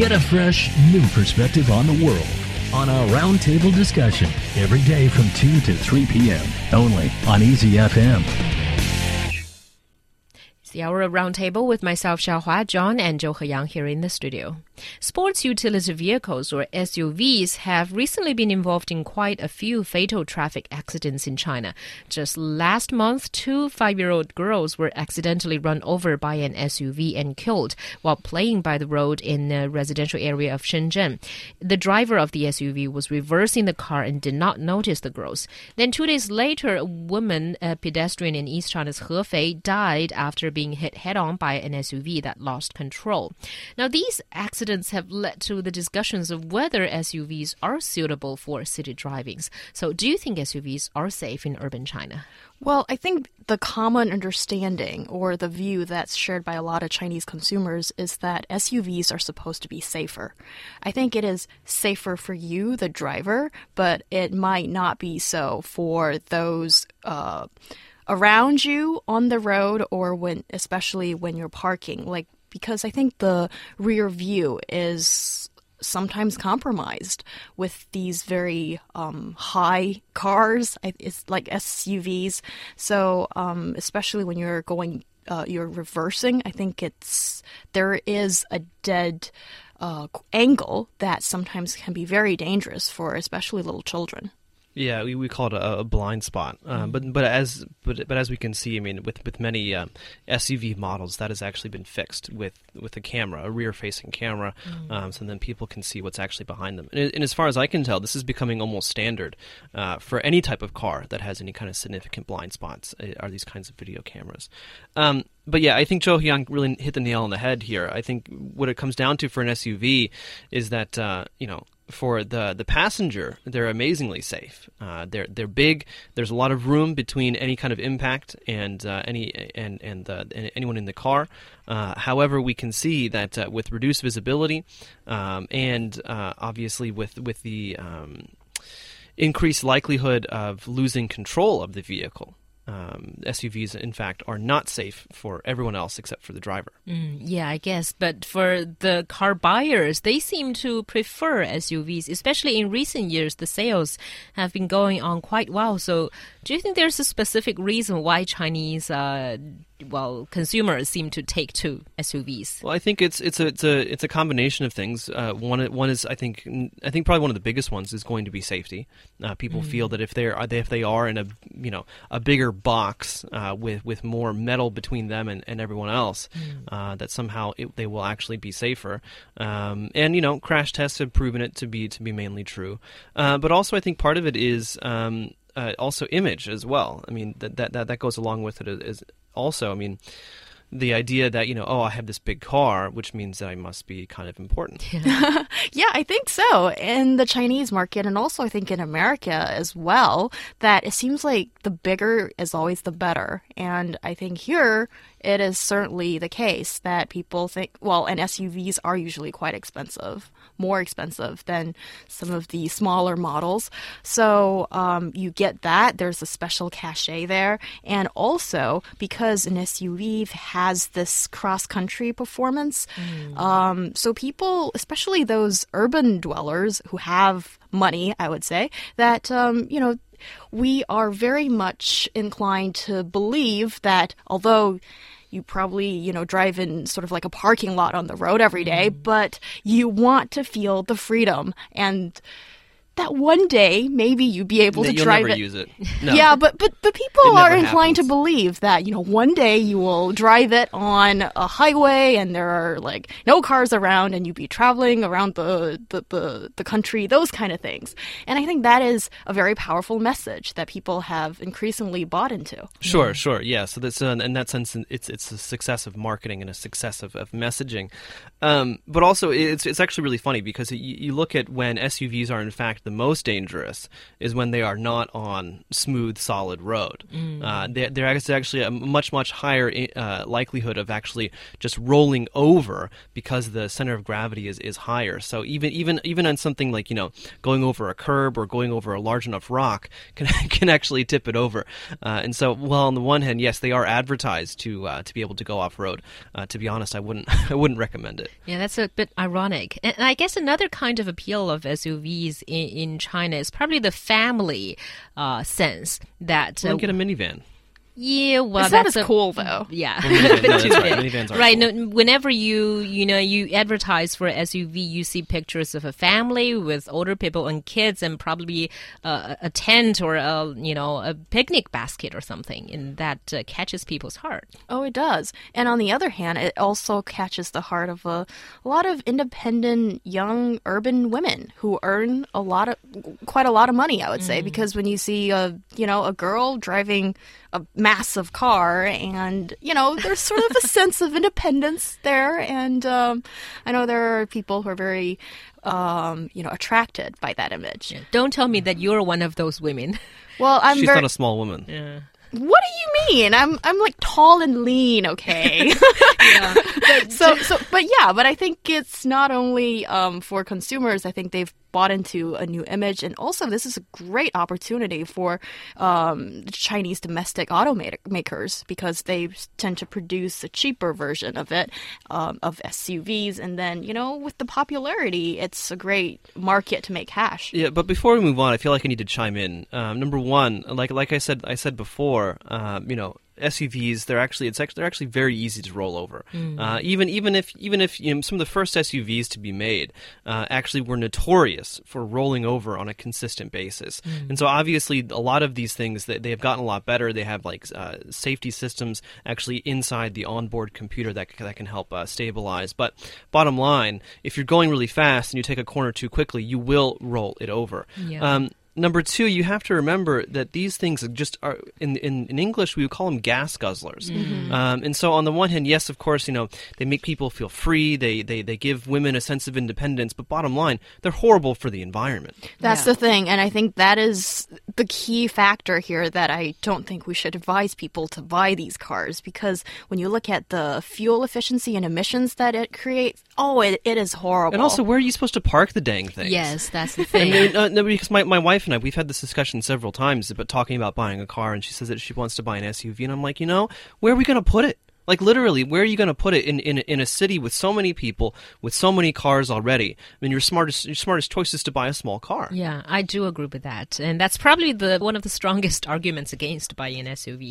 Get a fresh, new perspective on the world on our roundtable discussion every day from 2 to 3 p.m. only on EZFM. It's the hour of roundtable with myself, Xiaohua, John, and Zhou Heyang here in the studio. Sports utility vehicles, or SUVs, have recently been involved in quite a few fatal traffic accidents in China. Just last month, 2 5-year-old girls were accidentally run over by an SUV and killed while playing by the road in a residential area of Shenzhen. The driver of the SUV was reversing the car and did not notice the girls. Then 2 days later, a woman, a pedestrian in East China's Hefei, died after being hit head-on by an SUV that lost control. Now, these accidents have led to the discussions of whether SUVs are suitable for city drivings. So do you think SUVs are safe in urban China? Well, I think the common understanding or the view that's shared by a lot of Chinese consumers is that SUVs are supposed to be safer. I think it is safer for you, the driver, but it might not be so for those around you on the road or especially when you're parking, because I think the rear view is sometimes compromised with these very high cars. It's like SUVs. So especially when you're going, you're reversing, I think there is a dead angle that sometimes can be very dangerous for especially little children. Yeah, we call it a blind spot, but as we can see, I mean, with many SUV models, that has actually been fixed with a camera, a rear-facing camera, so then people can see what's actually behind them. And as far as I can tell, this is becoming almost standard for any type of car that has any kind of significant blind spots. Are these kinds of video cameras? But yeah, I think Zhou Heyang really hit the nail on the head here. I think what it comes down to for an SUV is that for the passenger, they're amazingly safe. They're big. There's a lot of room between any kind of impact and anyone in the car. However, we can see that with reduced visibility and obviously with the increased likelihood of losing control of the vehicle. SUVs, in fact, are not safe for everyone else except for the driver. Yeah, I guess. But for the car buyers, they seem to prefer SUVs, especially in recent years. The sales have been going on quite well. So do you think there's a specific reason why Chinese consumers seem to take to SUVs? Well, I think it's a combination of things. One is I think probably one of the biggest ones is going to be safety. People feel that if they are in a bigger box with more metal between them and everyone else, that somehow they will actually be safer. And crash tests have proven it to be mainly true. But also, I think part of it is also image as well. I mean that goes along with it as. Also, I mean, the idea that, I have this big car, which means that I must be kind of important. Yeah. Yeah, I think so. In the Chinese market and also I think in America as well, that it seems like the bigger is always the better. And I think here it is certainly the case that people think, and SUVs are usually quite expensive, more expensive than some of the smaller models. So you get that. There's a special cachet there. And also, because an SUV has this cross-country performance, so people, especially those urban dwellers who have money, I would say, that, we are very much inclined to believe that although you probably, drive in sort of like a parking lot on the road every day, but you want to feel the freedom and that one day maybe you'd be able to drive it. You'll never use it. No. Yeah, but people are inclined to believe that, one day you will drive it on a highway and there are like no cars around and you'd be traveling around the country, those kind of things. And I think that is a very powerful message that people have increasingly bought into. Sure, yeah. So that's, in that sense, it's a success of marketing and a success of messaging. But also, it's actually really funny because you look at when SUVs are in fact the most dangerous is when they are not on smooth, solid road. There is actually a much higher likelihood of actually just rolling over because the center of gravity is higher. So even on something like, going over a curb or going over a large enough rock can actually tip it over. And so, well, on the one hand, yes, they are advertised to be able to go off road. To be honest, I wouldn't recommend it. Yeah, that's a bit ironic. And I guess another kind of appeal of SUVs in China is probably the family sense that. Well, get a minivan. Yeah, well, that's not as cool though. Yeah, a bit too big. Right. Cool. No, whenever you advertise for SUV, you see pictures of a family with older people and kids, and probably a tent or a picnic basket or something, and that catches people's heart. Oh, it does. And on the other hand, it also catches the heart of a lot of independent young urban women who earn quite a lot of money, I would say, because when you see a girl driving a massive car, and there's sort of a sense of independence there, and I know there are people who are very attracted by that image. Yeah. Don't tell me that you're one of those women. Well, she's not a small woman. Yeah. What do you mean? I'm like tall and lean, okay? Yeah. But I think it's not only for consumers. I think they've bought into a new image, and also this is a great opportunity for Chinese domestic automakers because they tend to produce a cheaper version of it, of SUVs, and then with the popularity, it's a great market to make cash. Yeah, but before we move on, I feel like I need to chime in. Number one, like I said before, SUVs, they're actually very easy to roll over. Even if some of the first SUVs to be made actually were notorious for rolling over on a consistent basis. And so obviously a lot of these things that they have gotten a lot better. They have safety systems actually inside the onboard computer that can help stabilize. But bottom line, if you're going really fast and you take a corner too quickly, you will roll it over. Yeah. Number two, you have to remember that these things just are, in English, we would call them gas guzzlers. And so on the one hand, yes, of course, they make people feel free. They give women a sense of independence. But bottom line, they're horrible for the environment. That's the thing. And I think that is the key factor here that I don't think we should advise people to buy these cars. Because when you look at the fuel efficiency and emissions that it creates, it is horrible. And also, where are you supposed to park the dang things? Yes, that's the thing. Because my wife and I, we've had this discussion several times, but talking about buying a car, and she says that she wants to buy an SUV, and I'm like, where are we going to put it? Like, literally, where are you going to put it in a city with so many people, with so many cars already? I mean, your smartest choice is to buy a small car. Yeah, I do agree with that. And that's probably one of the strongest arguments against buying an SUV.